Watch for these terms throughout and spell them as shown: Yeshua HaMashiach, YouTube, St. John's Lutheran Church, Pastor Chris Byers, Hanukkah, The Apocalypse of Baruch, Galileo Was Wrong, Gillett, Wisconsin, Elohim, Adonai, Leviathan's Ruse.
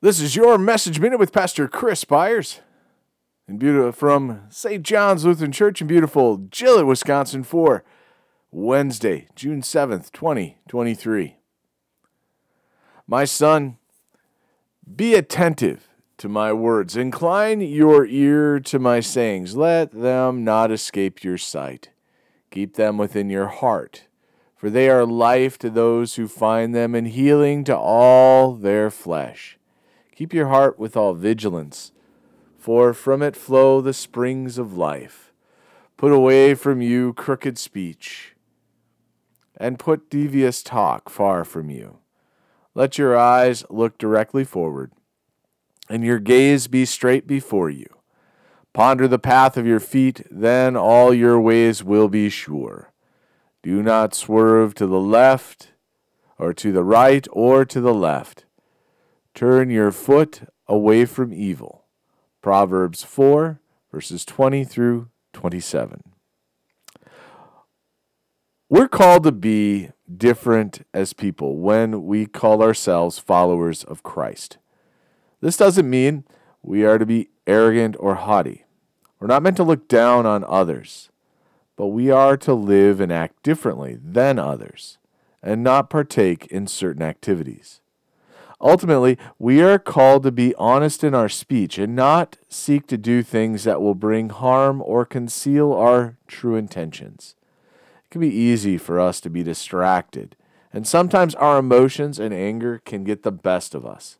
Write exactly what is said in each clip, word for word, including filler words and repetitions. This is your Message Minute with Pastor Chris Byers and beautiful from Saint John's Lutheran Church in beautiful Gillett, Wisconsin for Wednesday, June seventh, twenty twenty-three. My son, be attentive to my words. Incline your ear to my sayings. Let them not escape your sight. Keep them within your heart, for they are life to those who find them and healing to all their flesh. Keep your heart with all vigilance, for from it flow the springs of life. Put away from you crooked speech, and put devious talk far from you. Let your eyes look directly forward, and your gaze be straight before you. Ponder the path of your feet, then all your ways will be sure. Do not swerve to the left, or to the right, or to the left. Turn your foot away from evil. Proverbs four, verses twenty through twenty-seven. We're called to be different as people when we call ourselves followers of Christ. This doesn't mean we are to be arrogant or haughty. We're not meant to look down on others, but we are to live and act differently than others and not partake in certain activities. Ultimately, we are called to be honest in our speech and not seek to do things that will bring harm or conceal our true intentions. It can be easy for us to be distracted, and sometimes our emotions and anger can get the best of us,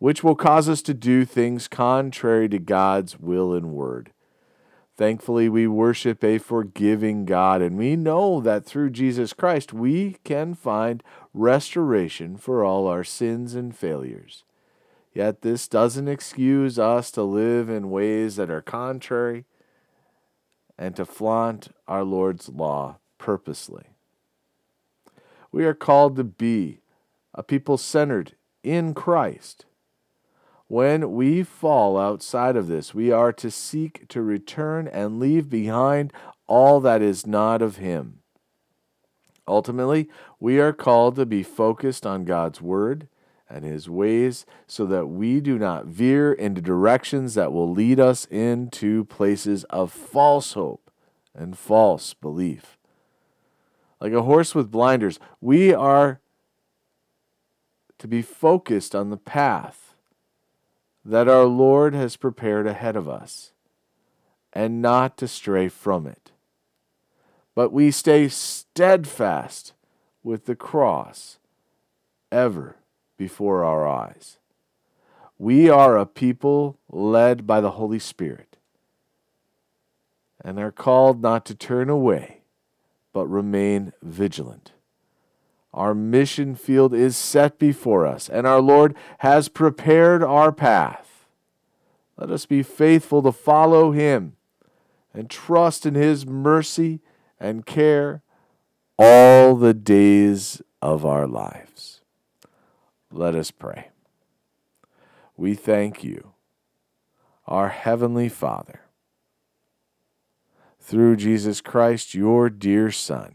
which will cause us to do things contrary to God's will and word. Thankfully, we worship a forgiving God, and we know that through Jesus Christ, we can find restoration for all our sins and failures. Yet this doesn't excuse us to live in ways that are contrary and to flaunt our Lord's law purposely. We are called to be a people centered in Christ. When we fall outside of this, we are to seek to return and leave behind all that is not of Him. Ultimately, we are called to be focused on God's Word and His ways so that we do not veer into directions that will lead us into places of false hope and false belief. Like a horse with blinders, we are to be focused on the path that our Lord has prepared ahead of us, and not to stray from it. But we stay steadfast with the cross ever before our eyes. We are a people led by the Holy Spirit, and are called not to turn away, but remain vigilant. Our mission field is set before us, and our Lord has prepared our path. Let us be faithful to follow Him and trust in His mercy and care all the days of our lives. Let us pray. We thank you, our Heavenly Father, through Jesus Christ, your dear Son,